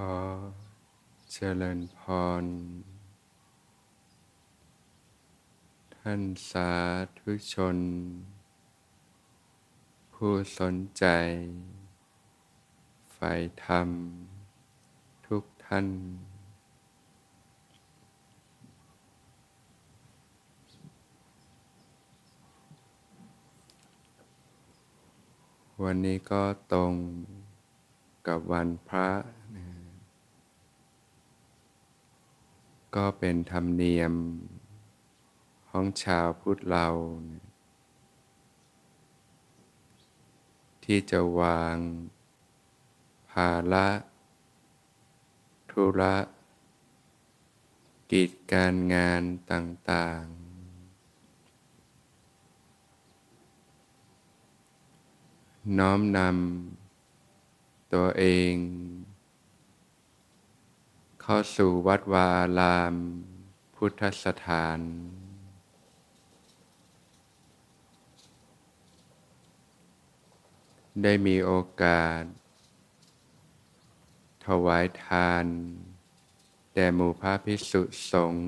ขอเจริญพรท่านสาธุชนผู้สนใจใฝ่ธรรมทุกท่านวันนี้ก็ตรงกับวันพระนะก็เป็นธรรมเนียมของชาวพุทธเรานะที่จะวางภาระธุระกิจการงานต่างๆน้อมนำตัวเองเข้าสู่วัดวาอารามพุทธสถานได้มีโอกาสถวายทานแด่หมู่พระภิกษุสงฆ์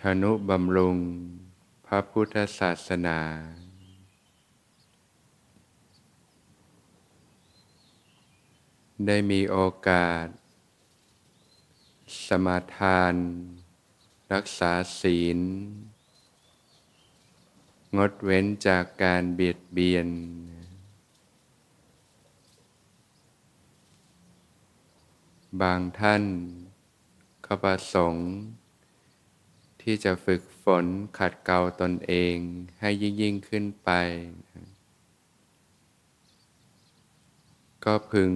ทนุบำรุงพระพุทธศาสนาได้มีโอกาสสมาทานรักษาศีลงดเว้นจากการเบียดเบียนบางท่านก็ประสงค์ที่จะฝึกฝนขัดเกลาตนเองให้ยิ่งขึ้นไปก็พึง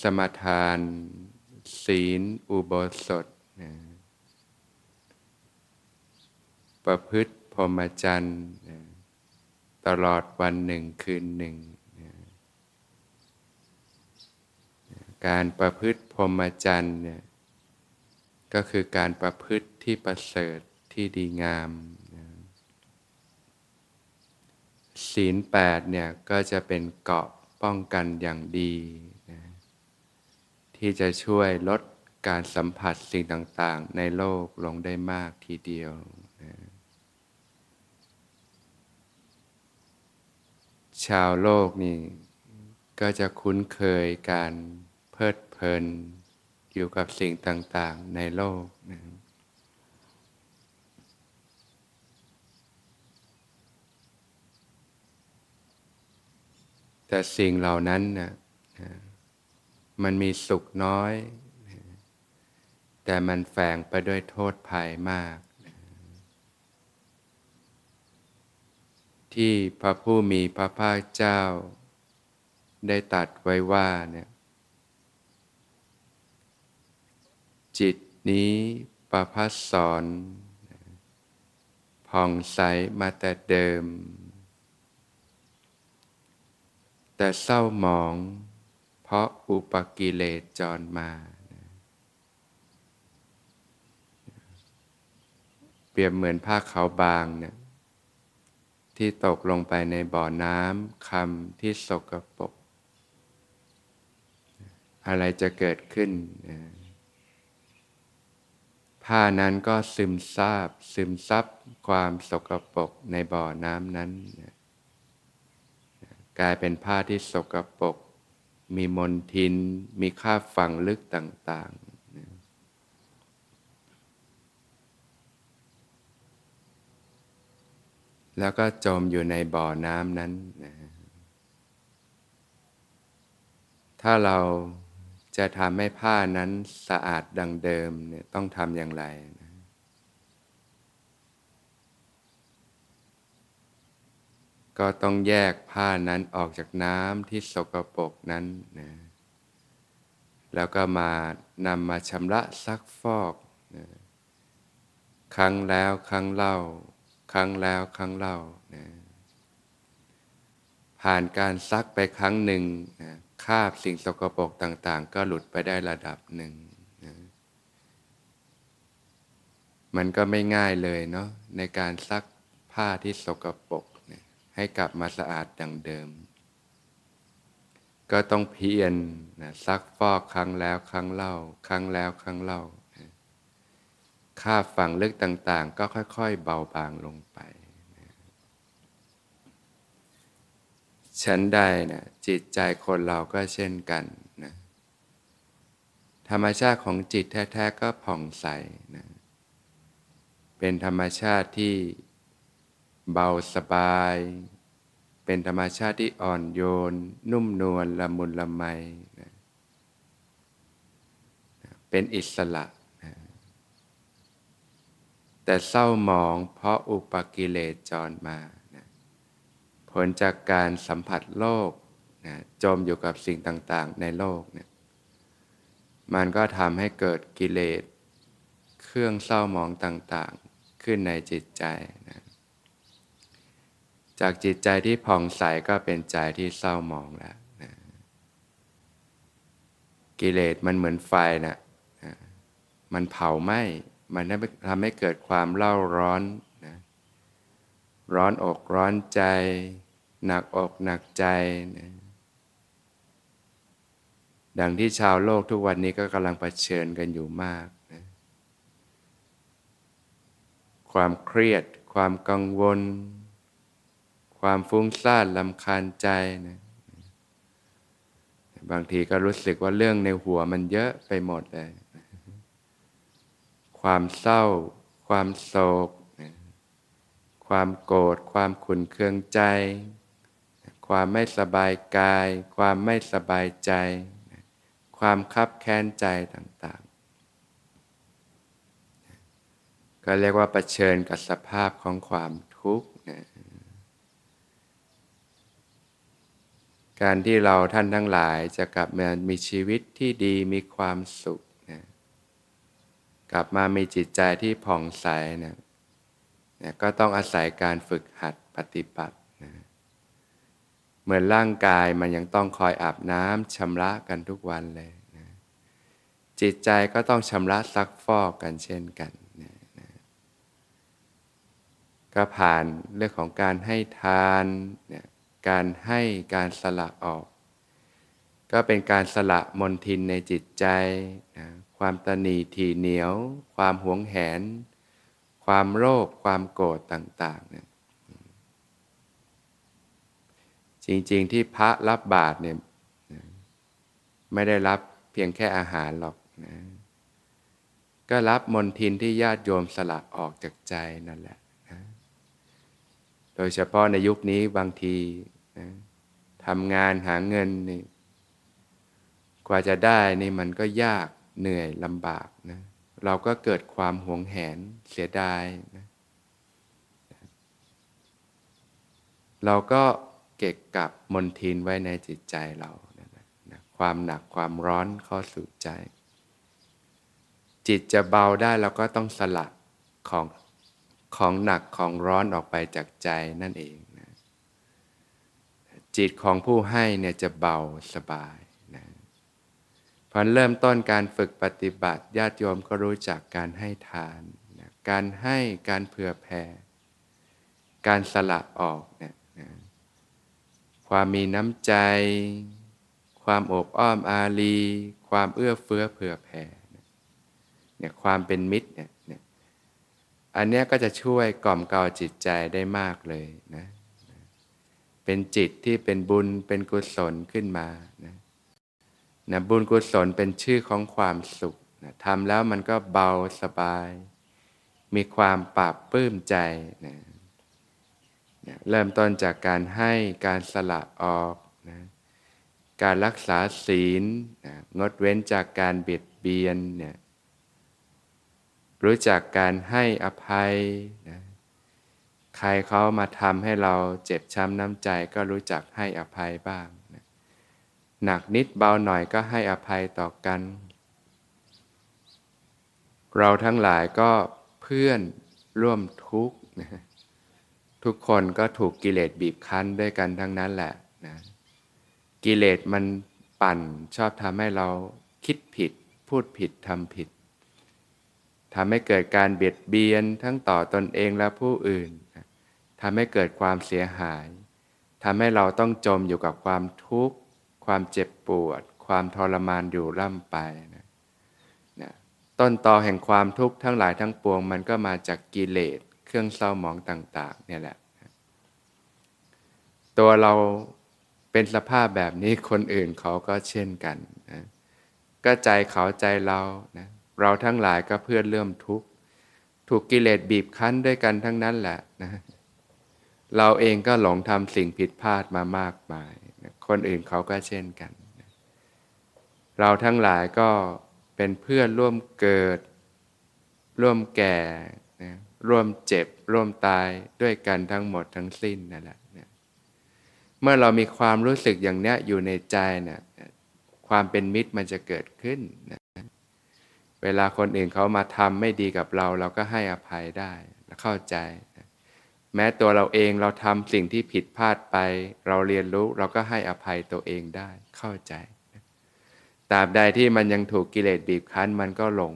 สมาทานศีลอุโบสถประพฤติพรหมจรรย์ตลอดวันหนึ่งคืนหนึ่งการประพฤติพรหมจรรย์เนี่ยก็คือการประพฤติที่ประเสริฐที่ดีงามศีล8เนี่ยก็จะเป็นเกราะป้องกันอย่างดีนะที่จะช่วยลดการสัมผัสสิ่งต่างๆในโลกลงได้มากทีเดียวนะชาวโลกนี่ก็จะคุ้นเคยการเพลิดเพลินอยู่กับสิ่งต่างๆในโลกนะแต่สิ่งเหล่านั้นนะมันมีสุขน้อยแต่มันแฝงไปด้วยโทษภัยมากที่พระผู้มีพระภาคเจ้าได้ตรัสไว้ว่าเนี่ยจิตนี้ประภัสสรผ่องใสมาแต่เดิมแต่เศร้าหมองเพราะอุปกิเลสจรมาเปรียบเหมือนผ้าขาวบางเนี่ยที่ตกลงไปในบ่อน้ำคำที่สกปรกอะไรจะเกิดขึ้นผ้านั้นก็ซึมซับความสกปรกในบ่อน้ำนั้นกลายเป็นผ้าที่สกปรกมีมลทินมีคราบฝังลึกต่างๆแล้วก็จมอยู่ในบ่อน้ำนั้นถ้าเราจะทำให้ผ้านั้นสะอาดดังเดิมเนี่ยต้องทำอย่างไรนะก็ต้องแยกผ้านั้นออกจากน้ำที่สกปรกนั้นนะแล้วก็มานำมาชำระซักฟอกนะครั้งแล้วครั้งเล่าครั้งแล้วครั้งเล่านะผ่านการซักไปครั้งหนึ่งนะคราบสิ่งสกปรกต่างๆก็หลุดไปได้ระดับหนึ่งนะมันก็ไม่ง่ายเลยเนาะในการซักผ้าที่สกปรกให้กลับมาสะอาดดังเดิม ก็ต้องเพียรซักฟอกครั้งแล้วครั้งเล่าครั้งแล้วครั้งเล่าค่าฝั่งลึกต่างๆก็ค่อยๆเบาบางลงไปฉันใดนะจิตใจคนเราก็เช่นกันนะธรรมชาติของจิตแท้ๆก็ผ่องใสนะเป็นธรรมชาติที่เบาสบายเป็นธรรมชาติที่อ่อนโยนนุ่มนวลละมุนละไมนะเป็นอิสระนะแต่เศร้าหมองเพราะอุปกิเลสจรมานะผลจากการสัมผัสโลกนะจมอยู่กับสิ่งต่างๆในโลกนะมันก็ทำให้เกิดกิเลสเครื่องเศร้าหมองต่างๆขึ้นในจิตใจนะจากจิตใจที่ผ่องใสก็เป็นใจที่เศร้าหมองแล้วนะกิเลสมันเหมือนไฟนะมันเผาไหม้มันทำให้เกิดความเล่าร้อนนะร้อนอกร้อนใจหนักอกหนักใจนะดังที่ชาวโลกทุกวันนี้ก็กำลังเผชิญกันอยู่มากนะความเครียดความกังวลความฟุ้งซ่านรำคาญใจนะบางทีก็รู้สึกว่าเรื่องในหัวมันเยอะไปหมดเลยความเศร้าความโศกนะความโกรธความขุ่นเคืองใจนะความไม่สบายกายความไม่สบายใจนะความคับแค้นใจต่างๆนะก็เรียกว่าเผชิญกับสภาพของความทุกข์นะการที่เราท่านทั้งหลายจะกลับมามีชีวิตที่ดีมีความสุขนะกลับมามีจิตใจที่ผ่องใสนะก็ต้องอาศัยการฝึกหัดปฏิบัตินะเหมือนร่างกายมันยังต้องคอยอาบน้ำชำระกันทุกวันเลยนะจิตใจก็ต้องชำระซักฟอกกันเช่นกันนะนะก็ผ่านเรื่องของการให้ทานนะการให้การสละออกก็เป็นการสละมลทินในจิตใจนะความตณีทีเหนียวความหวงแหนความโลภความโกรธต่างๆนะจริงๆที่พระรับบาตรเนี่ยนะไม่ได้รับเพียงแค่อาหารหรอกนะก็รับมลทินที่ญาติโยมสละออกจากใจนั่นแหละโดยเฉพาะในยุคนี้บางทีนะทำงานหาเงินนี่กว่าจะได้นี่มันก็ยากเหนื่อยลำบากนะเราก็เกิดความหวงแหนเสียดายนะเราก็เก็บกับมลทินไว้ในจิตใจเรานะนะความหนักความร้อนเข้าสู่ใจจิตจะเบาได้เราก็ต้องสละของหนักของร้อนออกไปจากใจนั่นเองนะจิตของผู้ให้เนี่ยจะเบาสบายนะพอเริ่มต้นการฝึกปฏิบัติญาติโยมก็รู้จักการให้ทานนะการให้การเผื่อแผ่การสละออกเนี่ยนะความมีน้ำใจความอบอ้อมอารีความเอื้อเฟื้อเผื่อแผ่เนี่ยความเป็นมิตรเนี่ยอันนี้ก็จะช่วยกล่อมเกลาจิตใจได้มากเลยนะเป็นจิตที่เป็นบุญเป็นกุศลขึ้นมานะนะบุญกุศลเป็นชื่อของความสุขนะทำแล้วมันก็เบาสบายมีความปราบปลื้มใจนะนะเริ่มต้นจากการให้การสละออกนะการรักษาศีลนะงดเว้นจากการเบียดเบียนเนี่ยรู้จักการให้อภัยนะใครเขามาทำให้เราเจ็บช้ำน้ำใจก็รู้จักให้อภัยบ้างนะหนักนิดเบาหน่อยก็ให้อภัยต่อกันเราทั้งหลายก็เพื่อนร่วมทุกข์นะทุกคนก็ถูกกิเลสบีบคั้นด้วยกันทั้งนั้นแหละนะกิเลสมันปั่นชอบทำให้เราคิดผิดพูดผิดทำผิดทำให้เกิดการเบียดเบียนทั้งต่อตนเองและผู้อื่นทำให้เกิดความเสียหายทำให้เราต้องจมอยู่กับความทุกข์ ความเจ็บปวดความทรมานอยู่ร่ำไปนะนะต้นตอแห่งความทุกข์ทั้งหลายทั้งปวงมันก็มาจากกิเลสเครื่องเศร้าหมองต่างๆเนี่ยแหละตัวเราเป็นสภาพแบบนี้คนอื่นเขาก็เช่นกันนะก็ใจเขาใจเรานะเราทั้งหลายก็เพื่อนเริ่มทุกข์ถูกกิเลสบีบคั้นด้วยกันทั้งนั้นแหละนะเราเองก็หลงทำสิ่งผิดพลาดมามากมายนะคนอื่นเขาก็เช่นกันนะเราทั้งหลายก็เป็นเพื่อนร่วมเกิดร่วมแก่นะร่วมเจ็บร่วมตายด้วยกันทั้งหมดทั้งสิ้นนั่นแหละนะเมื่อเรามีความรู้สึกอย่างนี้อยู่ในใจนะความเป็นมิตรมันจะเกิดขึ้นนะเวลาคนอื่นเขามาทำไม่ดีกับเราเราก็ให้อภัยได้และเข้าใจนะแม้ตัวเราเองเราทำสิ่งที่ผิดพลาดไปเราเรียนรู้เราก็ให้อภัยตัวเองได้เข้าใจนะตราบใดที่มันยังถูกกิเลสบีบคั้นมันก็หลง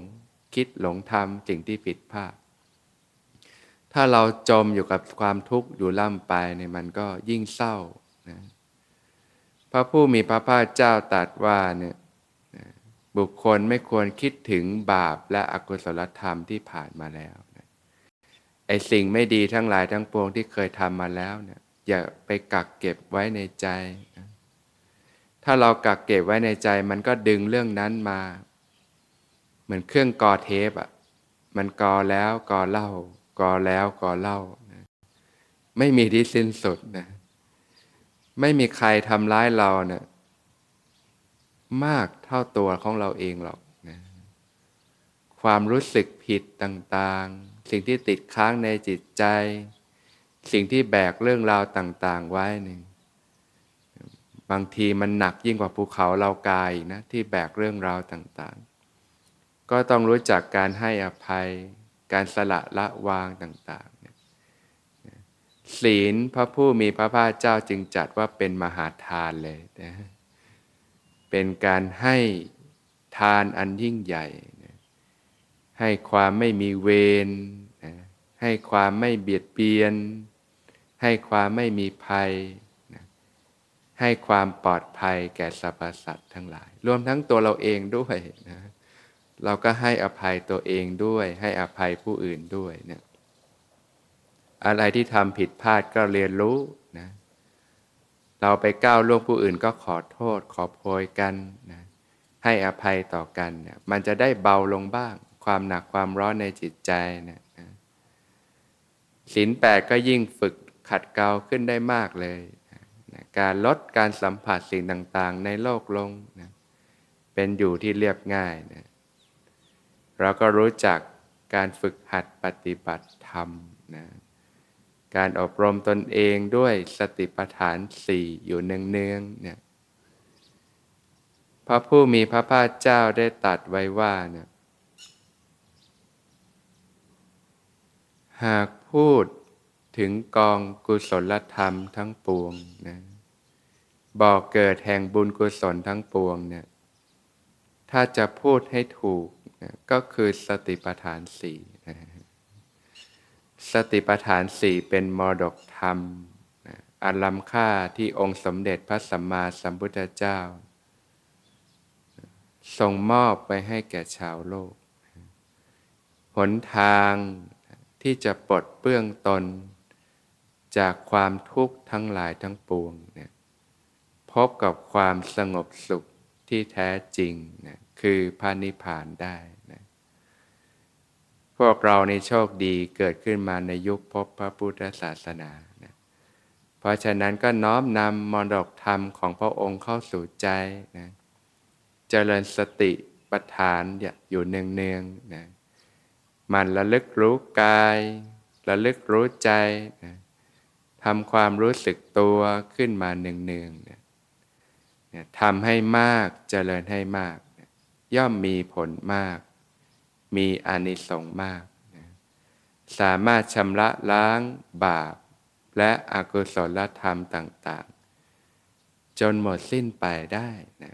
คิดหลงทำสิ่งที่ผิดพลาดถ้าเราจมอยู่กับความทุกข์อยู่ล่ำไปเนี่ยมันก็ยิ่งเศร้านะพระผู้มีพระภาคเจ้าตรัสว่าเนี่ยบุคคลไม่ควรคิดถึงบาปและอกุศลธรรมที่ผ่านมาแล้วนะไอ้สิ่งไม่ดีทั้งหลายทั้งปวงที่เคยทำมาแล้วเนี่ยอย่าไปกักเก็บไว้ในใจนะถ้าเรากักเก็บไว้ในใจมันก็ดึงเรื่องนั้นมาเหมือนเครื่องกอเทปอ่ะมันกอแล้วกอเล่ากอแล้วกอเล่านะไม่มีที่สิ้นสุดนะไม่มีใครทำร้ายเราเนี่ยมากเท่าตัวของเราเองหรอกนะความรู้สึกผิดต่างๆสิ่งที่ติดค้างในจิตใจสิ่งที่แบกเรื่องราวต่างๆไว้นี่บางทีมันหนักยิ่งกว่าภูเขาเรากายนะที่แบกเรื่องราวต่างๆก็ต้องรู้จักการให้อภัยการสละละวางต่างๆนะศีลพระผู้มีพระภาคเจ้าจึงจัดว่าเป็นมหาทานเลยนะเป็นการให้ทานอันยิ่งใหญ่นะให้ความไม่มีเวรนะให้ความไม่เบียดเบียนให้ความไม่มีภัยนะให้ความปลอดภัยแก่สรรพสัตว์ทั้งหลายรวมทั้งตัวเราเองด้วยนะเราก็ให้อภัยตัวเองด้วยให้อภัยผู้อื่นด้วยนะอะไรที่ทำผิดพลาดก็เรียนรู้นะเราไปก้าวล่วงผู้อื่นก็ขอโทษขอโพยกันนะให้อภัยต่อกันเนี่ยมันจะได้เบาลงบ้างความหนักความร้อนในจิตใจเนี่ยนะศีล 8ก็ยิ่งฝึกขัดเกลาขึ้นได้มากเลยนะการลดการสัมผัสสิ่งต่างๆในโลกลงนะเป็นอยู่ที่เรียบง่ายนะเราก็รู้จักการฝึกหัดปฏิบัติธรรมนะการอบรมตนเองด้วยสติปัฏฐาน 4 อยู่เนืองๆเนี่ยพระผู้มีพระภาคเจ้าได้ตรัสไว้ว่าเนี่ยหากพูดถึงกองกุศลธรรมทั้งปวงนะบ่อเกิดแห่งบุญกุศลทั้งปวงเนี่ยถ้าจะพูดให้ถูกนะก็คือสติปัฏฐาน 4 นะสติปัฏฐาน 4 เป็นมรดกธรรมอันล้ำค่าที่องค์สมเด็จพระสัมมาสัมพุทธเจ้าทรงมอบไปให้แก่ชาวโลกหนทางที่จะปลดเปลื้องตนจากความทุกข์ทั้งหลายทั้งปวงเนี่ยพบกับความสงบสุขที่แท้จริงนะคือพระนิพพานได้นะพวกเราในโชคดีเกิดขึ้นมาในยุคพบพระพุทธศาสนานะเพราะฉะนั้นก็น้อมนำมรดกธรรมของพระองค์เข้าสู่ใจนะเจริญสติปัฏฐานอยู่เนืองๆนะมันระลึกรู้กายระลึกรู้ใจนะทำความรู้สึกตัวขึ้นมาเนืองๆนะทำให้มากเจริญให้มากนะย่อมมีผลมากมีอานิสงส์มากนะสามารถชำระล้างบาปและอกุศลธรรมต่างๆจนหมดสิ้นไปได้นะ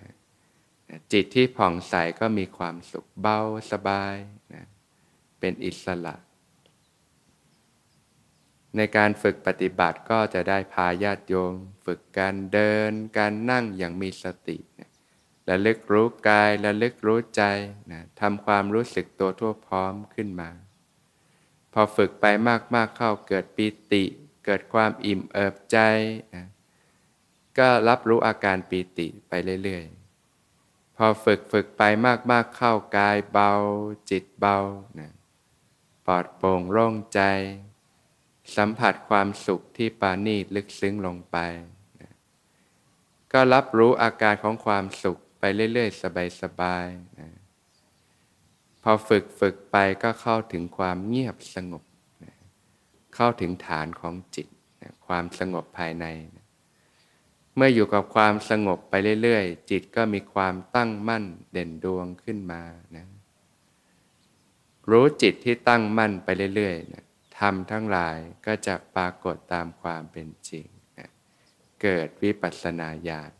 จิตที่ผ่องใสก็มีความสุขเบาสบายนะเป็นอิสระ ในการฝึกปฏิบัติก็จะได้พาญาติโยมฝึกการเดินการนั่งอย่างมีสติระลึกรู้กายระลึกรู้ใจทำความรู้สึกตัวทั่วพร้อมขึ้นมาพอฝึกไปมากๆเข้าเกิดปิติเกิดความอิ่มเอิบใจก็รับรู้อาการปิติไปเรื่อยๆพอฝึกไปมากๆเข้ากายเบาจิตเบาปลอดโปร่งโล่งใจสัมผัสความสุขที่ปราณีตลึกซึ้งลงไปก็รับรู้อาการของความสุขไปเรื่อยๆสบายๆพอฝึกไปก็เข้าถึงความเงียบสงบเข้าถึงฐานของจิตความสงบภายในเมื่ออยู่กับความสงบไปเรื่อยๆจิตก็มีความตั้งมั่นเด่นดวงขึ้นมารู้จิตที่ตั้งมั่นไปเรื่อยๆธรรมทั้งหลายก็จะปรากฏตามความเป็นจริงเกิดวิปัสสนาญาณ